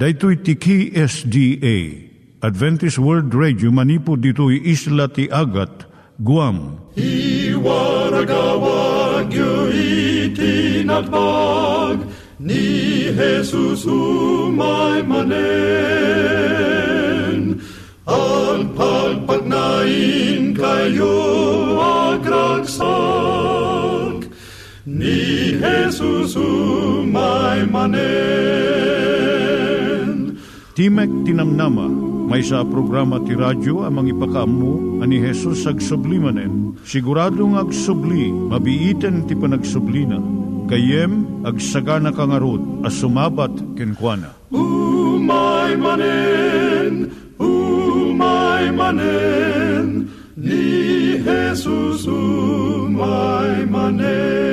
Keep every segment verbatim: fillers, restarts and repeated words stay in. Daitui tiki S D A Adventist World Radio manipud ditoy Isla ti Agat, Guam. I waragawag yu itinatpag ni Jesus umay manen. Ang pagpagnain kayo agkansak ni Jesus umay manen. Timek Ti Namnama maysa programa ti radyo amang ipakaammo ani Jesus agsublimanen. Siguradong agsubli, mabiiten ti panagsublina. Kayem agsagana kangarod as sumabat kenkuana. Umay manen, umay manen, ni Jesus umay manen.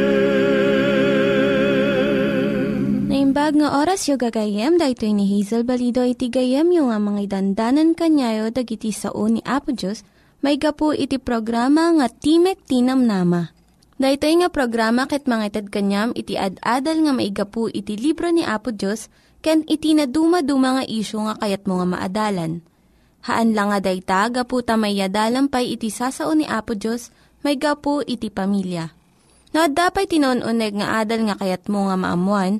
Naimbag nga oras yu gagayem, dahito ni Hazel Balido iti gayem yu nga mga dandanan kanyayo dagiti sao ni Apo Diyos, may gapu iti programa nga Timek Ti Namnama. Daytoy nga programa ket mangited kanyam iti ad-adal nga maigapu iti libro ni Apo Dios ken iti naduma-duma nga isyu nga kayatmo nga maadalan. Haan lang nga dayta gapu ta mayadalan pay iti sasao ni Apo Dios maygapu iti pamilya. Noadda pay tinnoon-uneg nga adal nga kayatmo nga maamuan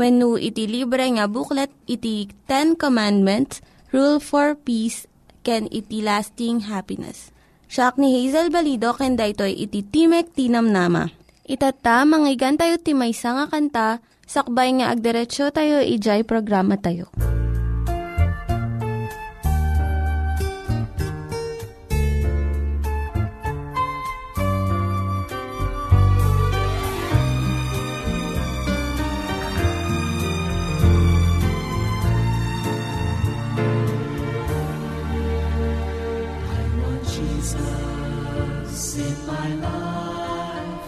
Wenno iti libre nga booklet iti Ten Commandments, Rule for Peace, ken iti Lasting Happiness. Siak ni Hazel Balido ken daytoy iti Timek Ti Namnama. Itata, manggigan tayo timaysa nga kanta, sakbay nga agderetsyo tayo, ijay programa tayo. I want Jesus in my life.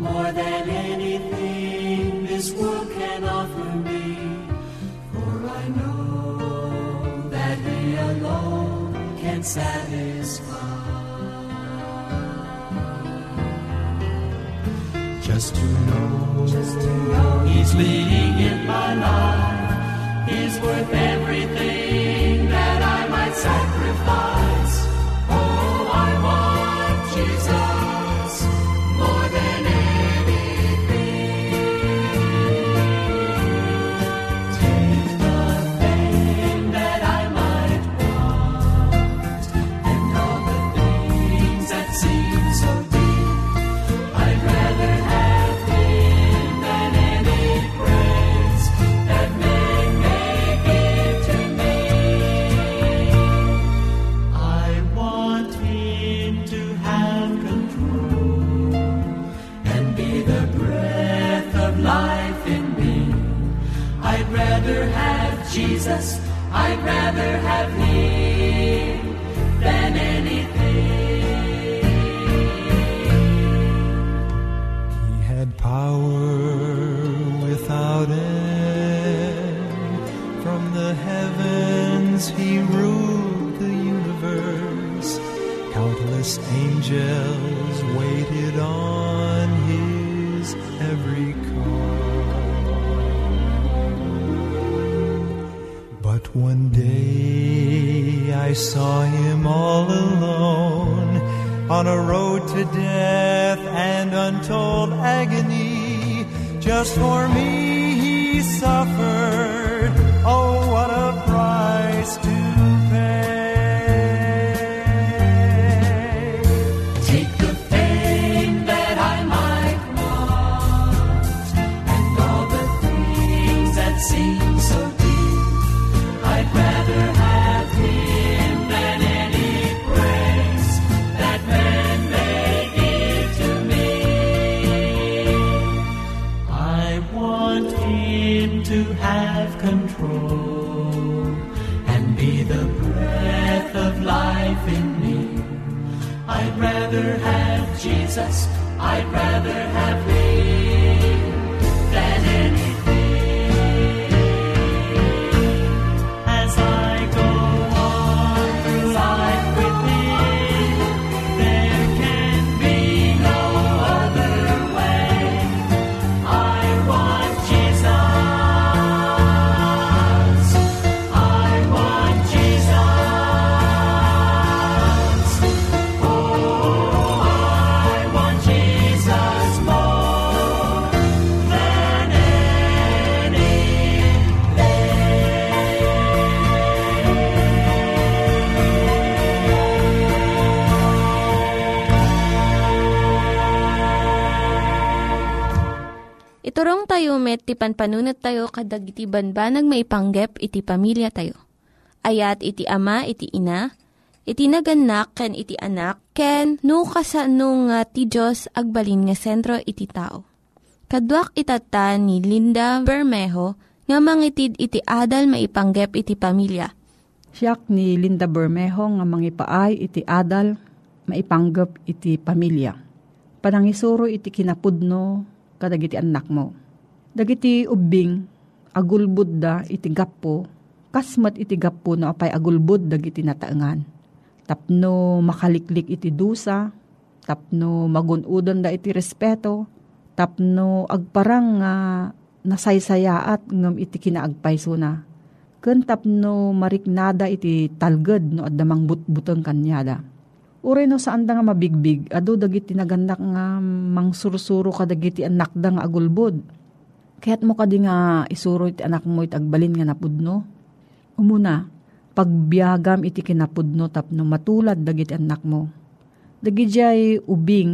More than anything this world can offer me, for I know that He alone can satisfy. Just to know, Just to know He's leading in my life is worth everything that I might sacrifice. Oh, I want Jesus more than anything. Jesus, I'd rather have Him than anything. He had power without end. From the heavens He ruled the universe. Countless angels waited on His every call. But one day I saw Him all alone on a road to death and untold agony. Just for me He suffered. Oh, what a price to pay. Take the fame that I might want and all the things that seem so dear. I'd rather have Him than any praise that man may give to me. I want Him to have rather have Jesus, I'd rather have Him than anything. As I go on through life with Him, there can be no other way. I want Jesus. I want Jesus. Oh, I want Jesus more than anything. Iturong tayo met, ti panpanunat tayo kadag iti banbanag maipanggep iti pamilya tayo. Ayat iti ama, iti ina, iti naganak, ken iti anak, ken no kasano nga ti Diyos agbalin nga sentro iti tao. Kaduak itata ni Linda Bermejo nga mangitid iti adal maipanggep iti pamilya. Siak ni Linda Bermejo nga mangipaay iti adal maipanggep iti pamilya. Panangisuro iti kinapudno kadag iti anak mo. Dagiti ubing agulbud da iti gapo, kasmat iti gapo no apay agulbud dagiti nataengan. Tapno makaliklik iti dusa, tapno magunudan da iti respeto, tapno agparang nga nasaysayaat ngam iti kinaagpayso na. Ken tapno mariknada iti talged no adda mangbutbuteng kanyada. Uray no saan da nga mabigbig, adu dagiti naganak nga mangsursuro kadagiti anak da nga agulbod. Kaya't mo kadi nga isuro iti anak mo iti agbalin nga napudno. Umuna, pagbiagam iti kinapudno tapno matulad dagiti anak mo. Dagijay ubing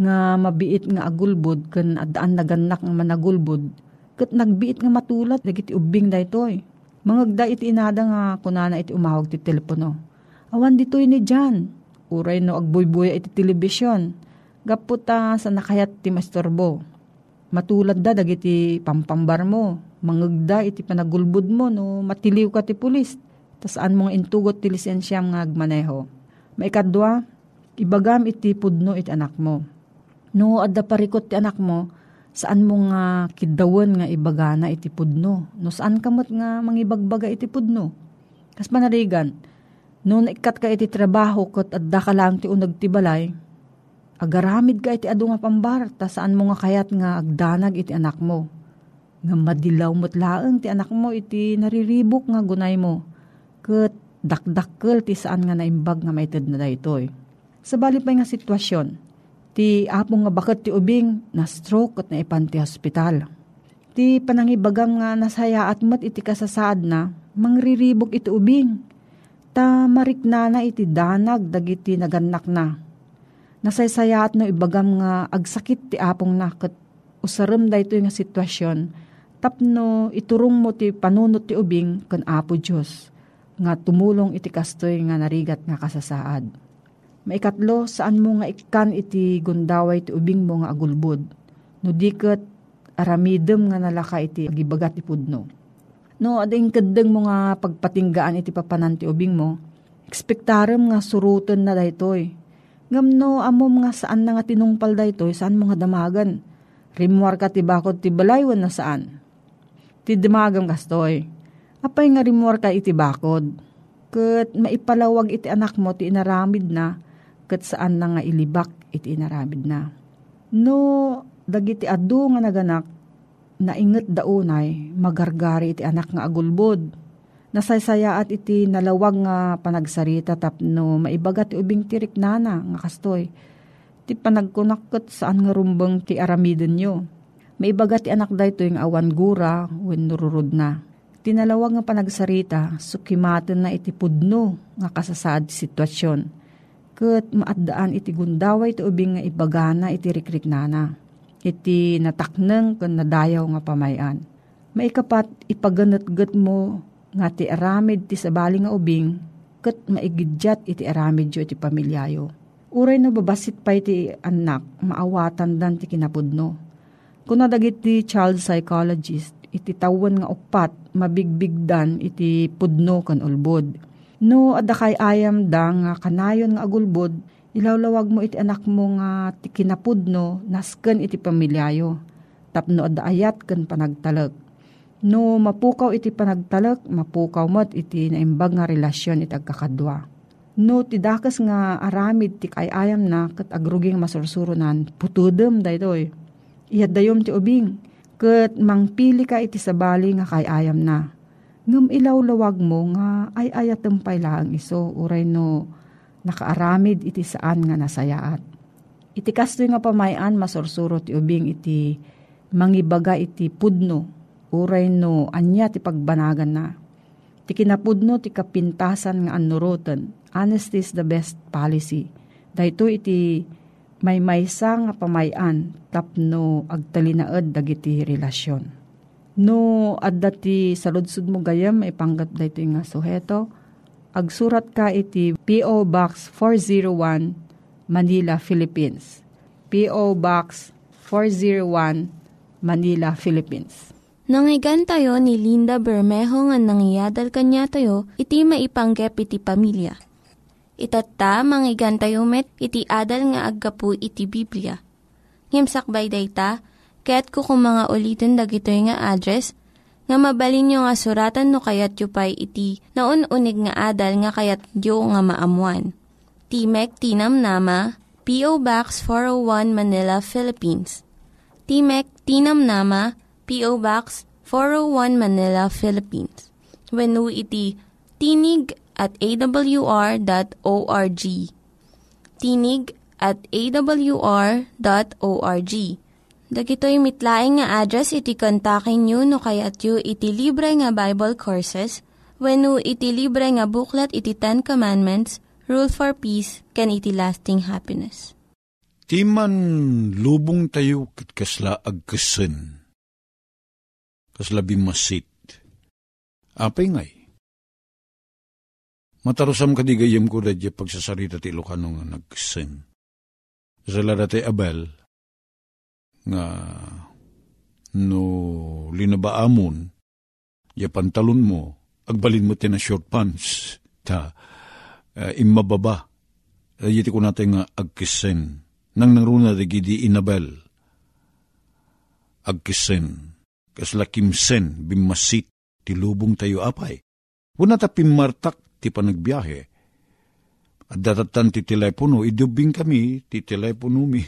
nga mabiit nga agulbod ken addaan naganak nga managulbod ket nagbiit nga matulad dagiti ubing daytoy. Mangagda iti inada nga kunana iti umawag ti telepono. Awan ditoy ni Jan. Uray no agbuybuya iti telebisyon. Gapo ta sa nakayat ti masturbo. Matulad da dagiti pampambar mo. Mangagda iti panagulbod mo no matiliw ka ti pulis. Tasaan mong intugot ti lisensyam nga agmaneho. Maikadwa, ibagam iti pudno iti anak mo. No, adda parikot ti anak mo, saan mong nga uh, kidawan nga ibagana iti pudno. No, saan kamot nga mangibagbaga iti pudno. Kas panarigan, no, naikat ka iti trabaho kot adda ka lang ti unag ti balay, agaramid ka iti adu nga pambar, tasaan mong nga kayat nga agdanag iti anak mo. Nga madilaw mutlaeng ti anak mo iti nariribok nga gunay mo. Ket dakdakkel ti saan nga naimbag nga maited na daytoy. Sa bali pay nga sitwasyon, ti apong nga baket ti ubing na stroke at naipan ti hospital. Ti panangibagam nga nasaya at mat iti kasasaad na mangriribok iti ubing. Ta mariknana iti danag dagiti naganak na. Nasaysaya at no ibagam nga agsakit ti apong na ket usarem daytoy nga sitwasyon tapno iturong mo ti panunot ti ubing ken Apo Dios nga tumulong iti kastoy nga narigat nga kasasaad. Maikatlo, saan mo nga ikan iti gundaway ti ubing mo nga agulbod. No diket aramidem nga nalaka iti agibagat ti pudno. No ading keddeng mo nga pagpatinggaan iti papanan ti ubing mo, ekspektarem nga suruten na daytoy. Ngamno amom nga saan na nga tinungpal daytoy, saan mo nga damagan. Rimuar ka ti bakod ti balaywan na saan. Ti damagam kastoy. Apay nga rimuar ka iti bakod. Ket maipalawag iti anak mo ti inaramid na. Ket saan na nga ilibak iti inaramid na. No, dagiti adu nga naganak, nainget daunay, magargari iti anak nga agulbod. Nasaysayaat iti nalawag nga panagsarita tapno maibagat ti ubing tirik nana nga kastoy. Ti panagkunak ket saan nga rumbeng ti aramiden nyo. Maibagat ti anak daytoy nga awan gura wen nururod na. Tinalawag nga panagsarita, sukimaten na iti pudno nga kasasaad sitwasyon. Ket maaddaan iti gundaway ti ubing nga ibagana iti rikriknana. Iti natakneng ken nadayaw nga pamayan. Maikapat, ipaganetget mo nga ti aramid ti sabali nga ubing ket maigidyat iti aramid yo iti pamilyayo. Uray no babasit pay ti anak, maawatan dan ti kinapudno. Kuna dagiti child psychologist, iti tawon nga upat mabigbigdan iti pudno ken ulbod. No adda kay ayam da nga kanayon nga agulbod Ilawlawag mo iti anak mo nga ti kinapudno nasken iti pamilyayo. Tapno adda ayat ken panagtalek. No mapukaw iti panagtalek, mapukaw met iti naimbag nga relasyon iti agkakadwa. No tidakas nga aramid ti kayayam na ket agruging masursurunan putudem daytoy. Iyaddayom ti ubing ket mangpili ka iti sabali nga kayayam na. Ngem ilawlawag mo nga ay ayatem paylaang iso uray no nakaaramid iti saan nga nasayaat. Iti kastoy nga pamayan masursurot ti ubing iti mangibaga iti pudno uray no anya ti pagbanagan na. Ti kinapudno ti kapintasan nga annuroten. Honesty is the best policy. Dahito iti may maysa nga pamayan tapno agtalinaed dagiti relasyon. No adda ti saludsud mo gayam ipanggap dahito nga suheto. Agsurat ka iti P O. Box four oh one Manila, Philippines. P O. Box four oh one Manila, Philippines. Nangyigan tayo ni Linda Bermejo nga nangyadal kanya tayo, iti maipanggep iti pamilya. Itata, manggigan tayo met, iti adal nga aggapu iti Biblia. Ngimsakbay day ta, kaya't kukumanga ulitin dagito nga address, nga mabalin nyo nga suratan no kayat yu pa'y iti naun-unig nga adal nga kayat yu nga maamuan. Timek Ti Namnama, P O. Box four oh one Manila, Philippines. Timek Ti Namnama, P O. Box four oh one Manila, Philippines. Wenu iti tinig at a w r dot org. Tinig at a w r dot org. Dagitoy mitlaing nga address iti kontakin nyo no kayat yu iti libre nga Bible Courses wenu iti libre nga buklat iti Ten Commandments, Rule for Peace, ken iti Lasting Happiness. Timan lubong tayo ket kasla agkasen. Kasla bimasit. Apay ngay. Matarusam kadigayam ko dadya pagsasarita ti Ilocano nga nagsen. Kasla dati Abel, nga no linabaamon, ya pantalon mo, agbalin mo ti na short pants, ta uh, imababa. Dayiti ko natin nga agkisen. Nang nangruna digidi inabel, agkisen. Kasla kimsen, bimasit, tilubong tayo apay. Wala ta pimartak, ti panagbiyahe. At datatan ti telepono, idubing kami, ti telepono mi.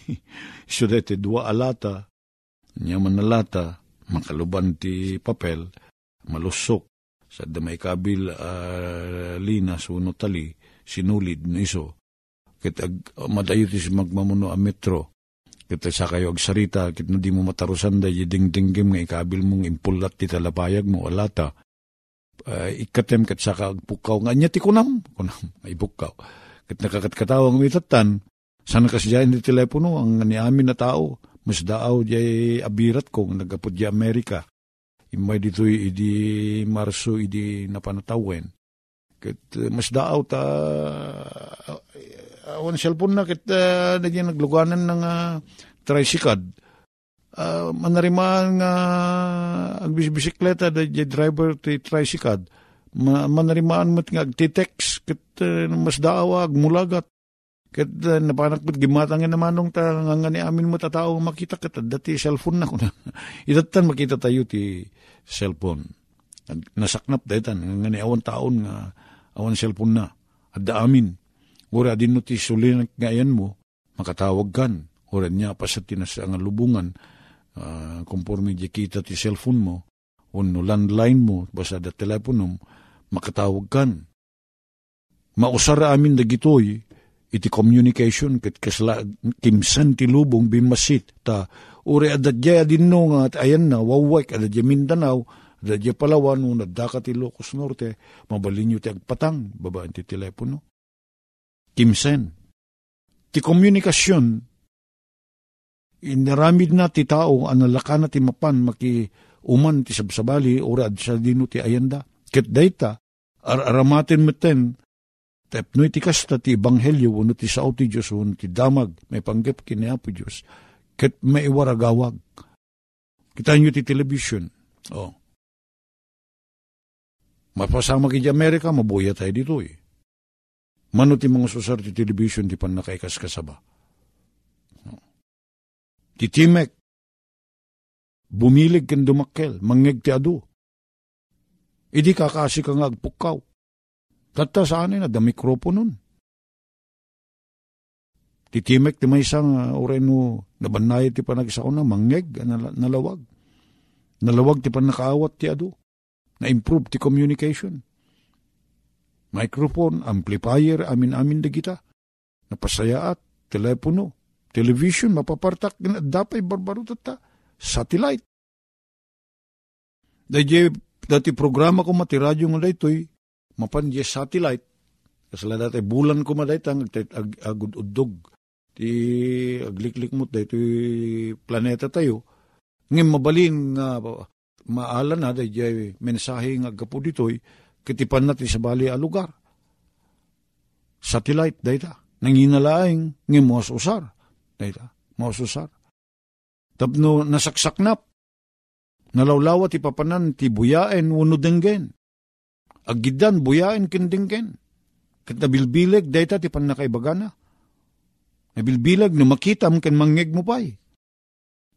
Sudete, dua alata, nyaman alata, makaluban ti papel, malusok. Sa damay kabil, uh, lina, suno tali, sinulid na iso. Kit ag, madayotis magmamuno ang metro. Kita sa kayo agsarita, kit na di mo matarusan da, yeding-dinggim nga ikabil mong impulat ti talapayag mo, alata. Uh, ikatem kat sa kagpukaw nga, anya ti kunam, kunam, ibukaw. Kit nakakatkatawang mitatan, sana kasi dyan ti telepono, ang ni amin na tao, mas daaw dyan abirat ko, nagapod dyan Amerika. Imay dito'y idi Marso, idi napanatawen. Kit uh, mas daaw ta, uh, awan cellphone na kit uh, naging nagluganan ng uh, tricycad. Uh, manarimaan nga uh, agbisikleta da yung driver ti tricycad. Ma- manarimaan mo't nga agtitext kit uh, mas daawa agmulagat. Kit uh, napanakpit gimatangin naman nung ta nga nga ni amin mo tatao makita kit dati cellphone na ko na. Idatan makita tayo ti cellphone. Nasaknap da itan nga nga ni awan taon nga awan cellphone na. At da amin. Ura din no ti sulinak ngayon mo, makatawag kan. Ura niya pa sa tinasangan lubungan, uh, konforme di kita ti cellphone mo, o no landline mo, basa da telepono, makatawag kan. Mausara amin dagitoy, iti communication, ket kasla, kimsan ti lubong, bimasit, ta, ura adadya din no nga, at ayan na, wawek, adadya Mindanao, adadya Palawan, o nadaka ti Locos Norte, mabalin nyo ti agpatang, babaan ti telepono. Kimsen, ti komunikasyon, inaramid na ti tao, analaka na ti mapan, makiuman ti sabsabali, ora sa dino ti ayanda. Ket dayta, araramatin meten, tapnoy ti kasta ti ebanghelyo, wano ti sao ti Diyos, wano ti damag, may panggap kiniapo Diyos. Ket may iwaragawag. Kita nyo ti television. Oh. Mapasama ki di Amerika, mabuya tayo dito eh. Manot yung mga susar ti television di pan nakaikas kasaba. Ti Timek, bumilig ken dumakkel, mangeg ti adu. Idi kakasi kang agpukaw. Tatta saanin na da mikroponon. Ti Timek ti may isang oreno nabanay ti panagsaon na mangeg, nalawag. Nalawag ti panakaawat ti adu. Na-improve ti communication. Microphone, amplifier, amin-amin da kita. Napasayaat, telepono, television, mapapartak, dapay barbaro tata, satellite. Dahil dati programa ko matiradyo nga da ito'y mapandye satellite. Kasala dati bulan ko madayta ang agududog. Ti agliklik mo't da ito'y planeta tayo. Ngayon mabalin nga uh, maala na dahil mensahe nga gapo ditoy kitipan natin sa bali a lugar. Satellite data nanginalaing ng mas usar data mas usar tapno nasaksaknap nalawlawat ipapanan ti buyaen wenno denggen agiddan buyaen ken denggen ket nabilbileg data ti pannakaibagana nabilbileg no makitam ken mangeg mo pay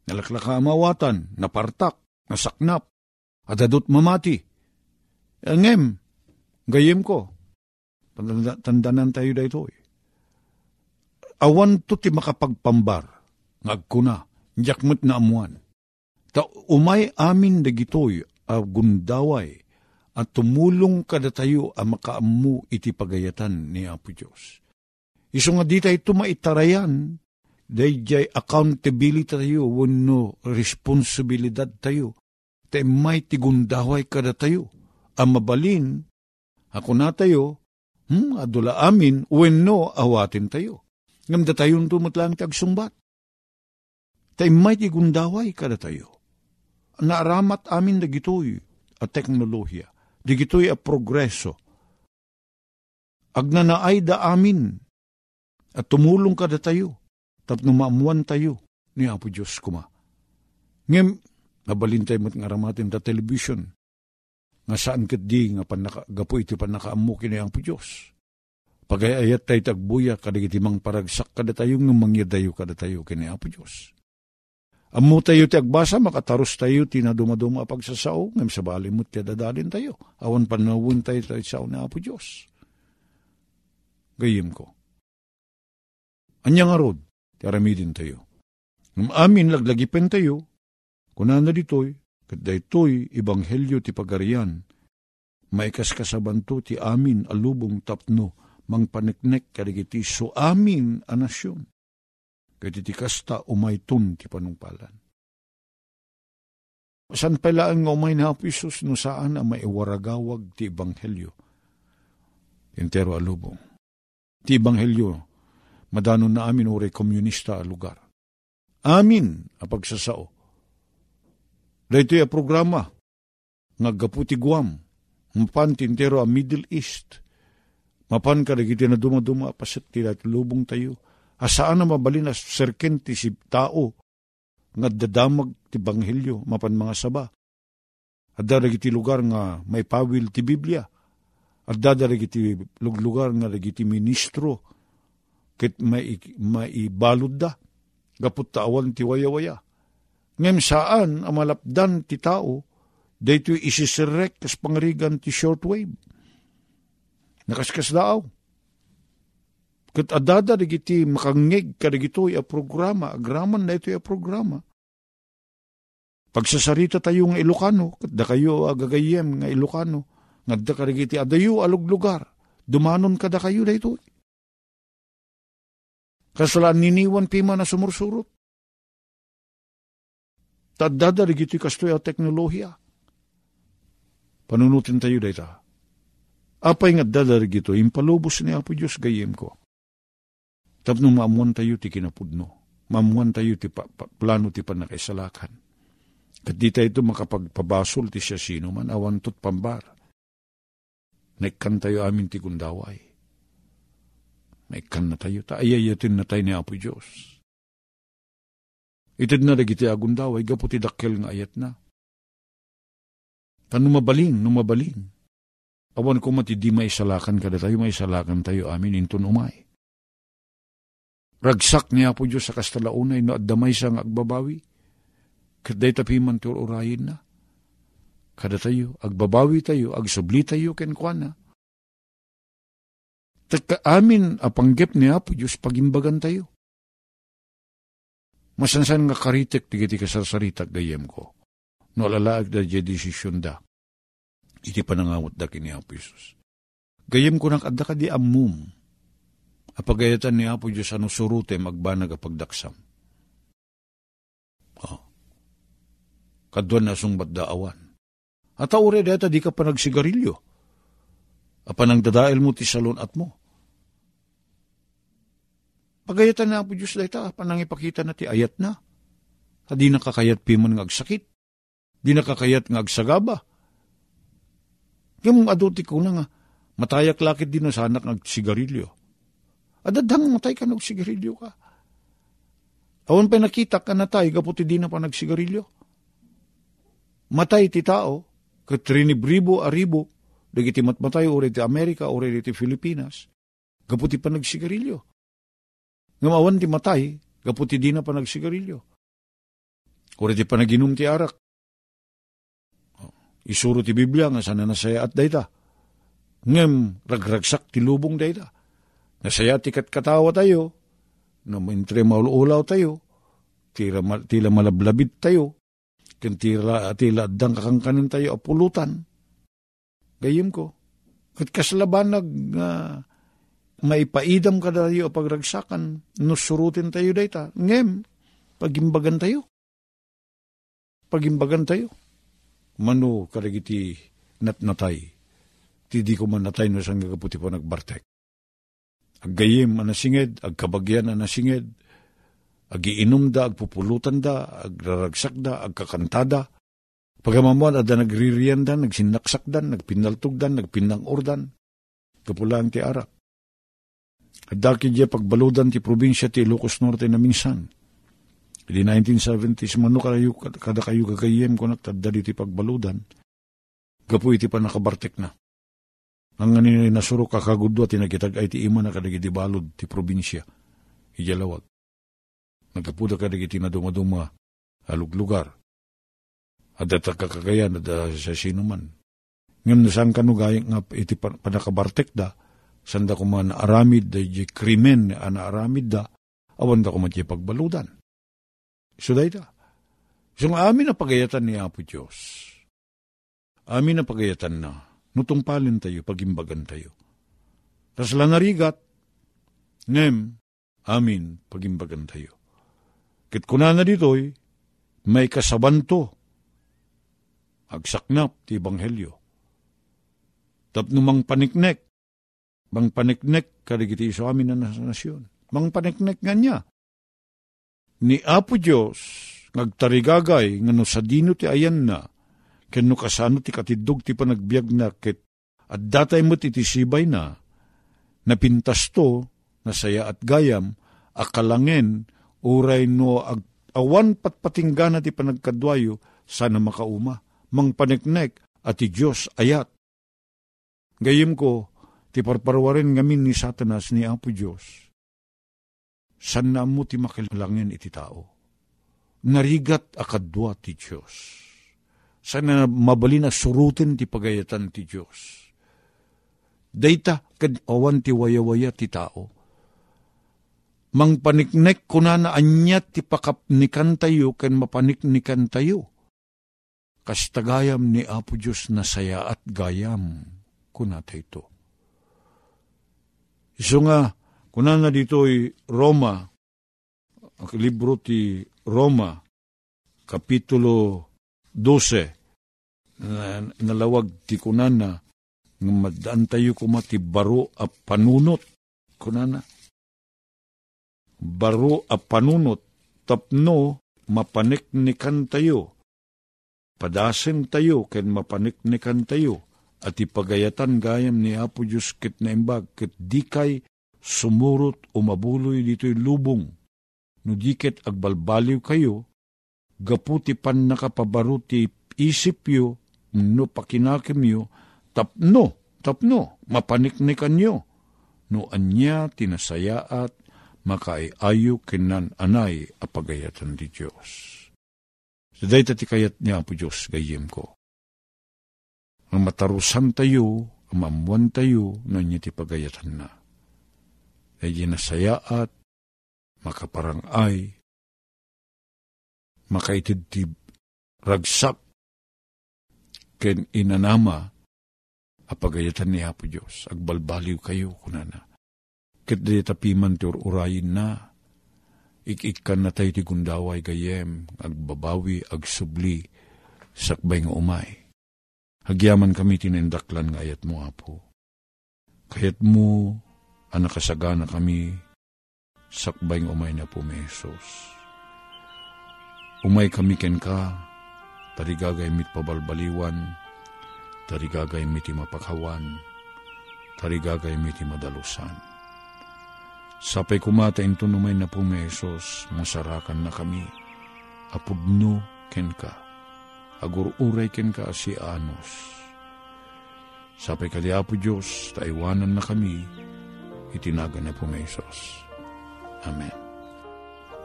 nalaklaka amawatan napartak nasaknap, adadot mamati. Angem, gayem ko. Tanda, tandanan tayo dito eh. Awan to ti makapagpambar, ngagkuna, yakmat na amuan. Ta umay amin dagitoy, agundaway, at tumulong kada tayo ang makaamu iti pagayatan ni Apo Diyos. Iso nga di tayo tumaitarayan, dayjay accountability tayo, wenno responsibilidad tayo. Tayo may tigundaway kada tayo. Ang mabalin, ako na tayo, hmm, adula amin, wenno awatin tayo. Ngamda tayong tumutlang tagsumbat. Tayo may tigundaway kada tayo. Naaramat amin na gito'y a teknolohiya. Di gito'y a progreso. Agnanaay da amin at tumulong kada tayo. Tapno maamuan tayo ni Apo Diyos kuma. Ngem, nabalintay mo't nga ramatin ta television. Nga saan kat di nga panaka, gapo iti panakaamukin ni Apo Diyos. Pagayayat tayo tagbuya, kadagitimang paragsak kada tayo, nga mangyadayo kada tayo kini Apo Diyos. Amu tayo ti agbasa, makataros tayo, tinadumaduma pagsasao, ngem sabali mo't tiyadadalin tayo. Awan panawin tayo tayo sao ni Apo Diyos. Gayim ko. Anyang arod, aramidin tayo. Ng amin laglagipen tayo, kunan na ditoy, kat daytoy ebanghelyo ti pagarian, maikaskasabanto ti amin alubong tapno, mangpaniknek kadigiti so amin a nasyon, kat iti kasta umayton ti panungpalan. San pailaan nga umay na Apo Isus no saan ang maiwaragawag ti ebanghelyo? Entero alubong. Ti ebanghelyo, madanon na amin ore komunista a lugar. Amin a pagsasao. Daytoy a programa nga gapu ti Guam, mapan tintero a Middle East. Mapan kadagiti na dumaduma paset ti lubong tayo. Asaan na mabalin as serken ti si tao nga dadamag ti banghelyo mapan mga saba. Adda dagiti lugar nga may pawil ti Biblia. Adda dagiti lugar nga dagiti ministro ket may maibalod da, gapot taawan ti waya-waya. Ngem saan ang malapdan ti tao, daytoy isisirek kas pangrigan ti shortwave. Nakaskas daaw. Ket adada digiti makangeg kadagitoy a programa, agraman na ito'y a programa. Pagsasarita tayo ng Ilocano, ket da kayo agagayem ng Ilocano, ngadda kadagiti adayo alog lugar, dumanon kada kayo daytoy. Kasalaan niniwan pima na sumursurot. Tadadarig ito'y kastoy a teknolohiya. Panunutin tayo dayta. Apay nga dadarig ito, impalubos ni Apo Diyos gayem ko. Tapno maamuan tayo ti kinapudno. Maamuan tayo ti pa, pa, plano ti panakaisalakan. At di tayo ito makapagpabasol ti siya sino man, awantot pambar. Naikkan tayo amin ti gundaway. Naikan na tayo, taayayatin na tayo ni Apo Diyos. Itid na dagiti agundaway, gaputi dakkel nga ayat na. Tanumabalin, numabalin. Awan ko mati di maisalakan kada tayo, maisalakan tayo amin inton umay. Ragsak niya po Diyos sa kastalaunay na adamay sang agbabawi. Kaday tapi man tur orayin na. Kada tayo, agbabawi tayo, agsubli tayo kenkwana. Taka amin apanggep niya po Diyos pagimbagan tayo. Masansan nga karitek tigiti kasarsaritak gayem ko. No lalaag da je desisyon da. Iti panangawat da kini Apo Isus. Gayem ko nang adda ka di amum. Apagayatan ni Apo Diyos ano surute magbanag apagdaksam. Oh. Kaduan na sungbat daawan. At aure deta di ka panagsigarilyo. Apanang dadael mo ti salon at mo. Pagayatan ni Apo Diyos deta apanang ipakita na ti ayat na. Adi nakakayat piman ng agsakit. Di nakakayat ng agsagaba. Yung aduti ko na nga, matayak lakit din na sanak nagsigarilyo. Adadang matay ka nagsigarilyo ka. Awan pa nakita ka na tayo, kaputi di na pa nagsigarilyo. Matay ti tao, katrinibribo, aribo, dagiti matmatay, ore ti Amerika, ore ti Pilipinas, kaputi pa nagsigarilyo. Ngamawan ti matay, kaputi di na pa nagsigarilyo. Ore ti panaginom ti arak. Isuro ti Biblia nga sana nasaya at dayta. Ngem ragragsak ti lubong dayta. Nasaya ti katkatawa tayo. No mentre maululaw tayo. Tila, tila malablabid tayo. Ken tila, tila addang kakangkanin tayo apulutan. Gayem ko. Kat kaslabanag uh, maipaidam ka tayo pagragsakan. Nusurutin tayo dayta. Ngem pagimbagan tayo. Pagimbagan tayo. Mano karagiti natnatay, ti di ko manatay no sang gagaputi po nagbartek. Aggayim anasinged, agkabagyan anasinged, agiinom da, agpupulutan da, agraragsak da, agkakantada, pagamamuan ada nagririyandan, nagsinnaksakdan, nagpinaltugdan, nagpinangordan, kapulang ti arak. At dakid ya pagbaludan ti probinsya ti Ilocos Norte na minsan, di nineteen seventies, mano kayo, kada kayo gagayem ko nagtadda dito pagbaludan, gapu iti pa nakabartek na. Ang nganin ay nasuro kakagudwa, tinagitag ay ti ima na kadagiti balod, ti probinsya, ijalawag. Nagkapuda kadagiti na dumaduma, aluglugar. At datakakagayan, at sa sinuman. Ngayon nasaan ka no gayang nga iti pa nakabartek da, sanda ko man aramid da, krimen na aramid da, awan da ko matye pagbaludan. So, dayta. So, amin na pagayatan ni Apo Diyos. Amin na pagayatan na. Nutumpalin tayo, pagimbagan tayo. Tas langarigat, nem, amin, pagimbagan tayo. Kit kuna na dito'y, may kasabanto. Agsaknap ti Ebanghelyo. Tapno mang paniknek. Mang paniknek, karigiti iso amin na nasyon. Mang paniknek nga niya. Ni Apo Diyos, nagtarigagay, ngano sa dino ti ayan na, ken no kasano ti katidog ti panagbiag na, ket at datay mo ti tisibay na, napintas to, nasaya at gayam, akalangin, uray no ag, awan patpatinggana ti panagkadwayo, sana makauma, mangpaneknek, at ti Diyos ayat. Gayem ko, ti parparwarin ngamin ni Satanas ni Apo Diyos, san na mo ti makilangin iti tao? Narigat akadwa ti Diyos. San na mabali na surutin ti pagayatan ti Diyos. Dayta kadawan ti wayawaya ti tao. Mang paniknek kuna na anyat ti pakapnikan tayo ken mapaniknikan tayo. Kastagayam ni Apo Diyos nasaya at gayam kuna tayo ito. So nga, kunan na dito'y Roma, ang libro ti Roma, Kapitulo twelve, na, nalawag ti kunan na, madaan tayo kuma ti baro a panunot, kunan na, baro a panunot, tapno mapaniknikan tayo, padasen tayo, ken mapaniknikan tayo, at ipagayatan gayam ni Apo Diyos kit na imbag, kit di kay sumurot o mabuloy dito'y lubong, nudiket agbalbaliw kayo, gaputi pan nakapabaruti isipyo, no pakinakimyo, tapno tapno, mapaniknikan nyo. No anya tinasaya at makaiayo kinan anay apagayatan di Diyos. So dahi tatikayat niya po Diyos gayim ko. Ang matarusan tayo, ang mamuan tayo, no anya tipagayatan na. Dahi nasaya at makaparangay, makaitidib, ragsak, ken inanama, apagayatan niya po Diyos, agbalbaliw kayo, kunana. Kitde tapiman ti urayin na, ikikan na tayo ti gundaway gayem, agbabawi, agsubli, sakbay nga umay. Hagyaman kami tinindaklan nga ayat mo, Apo. Kayat mo, anakasagana kami, sakbay nga umay na po, may Jesus. Umay kami ken ka, tarigagay mit pabalbaliwan, tarigagay miti mapakawan, tarigagay miti madalusan. Sapay kumata into numay na po, may Jesus, masarakan na kami. Apugno ken ka, agururay ken ka si Anos. Sapay kaliya po Diyos, taiwanan na kami, itinagan na po, may Jesus. Amen.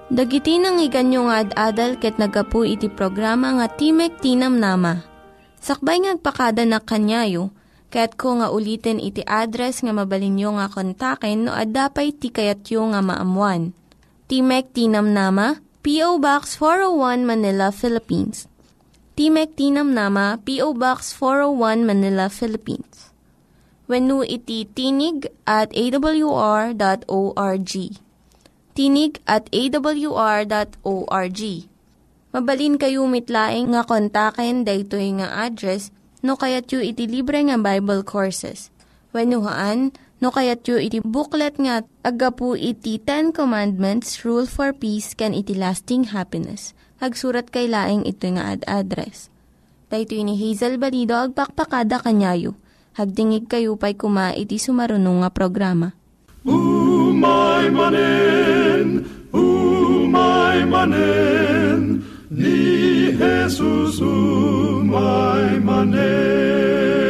Dagiti nangiganyo nga ad-adal ket nagapu iti programa nga Timek Ti Namnama. Sakbay ngagpakada na kanyayo, kaya't ko nga ulitin iti address nga mabalinyo nga kontaken no addapay ti kayatyo nga maamuan. Timek Ti Namnama, P O. Box four oh one Manila, Philippines. Timek Ti Namnama, P O. Box four oh one Manila, Philippines. Wenno iti tinig at a w r dot org. Tinig at a w r dot org. Mabalin kayo mitlaing nga kontaken daytoy nga address no kayat yu iti libre nga Bible Courses. Wenno haan, no kayat yu iti booklet nga agapu iti Ten Commandments, Rule for Peace, can iti Lasting Happiness. Hagsurat kay laing ito nga ad-address. Daytoy ni Hazel Balido, agpakpakada kanyayo. Hagdingig kayo pa'y kuma iti sumarunong nga programa. Umay manen, umay manen, ni Jesus umay manen.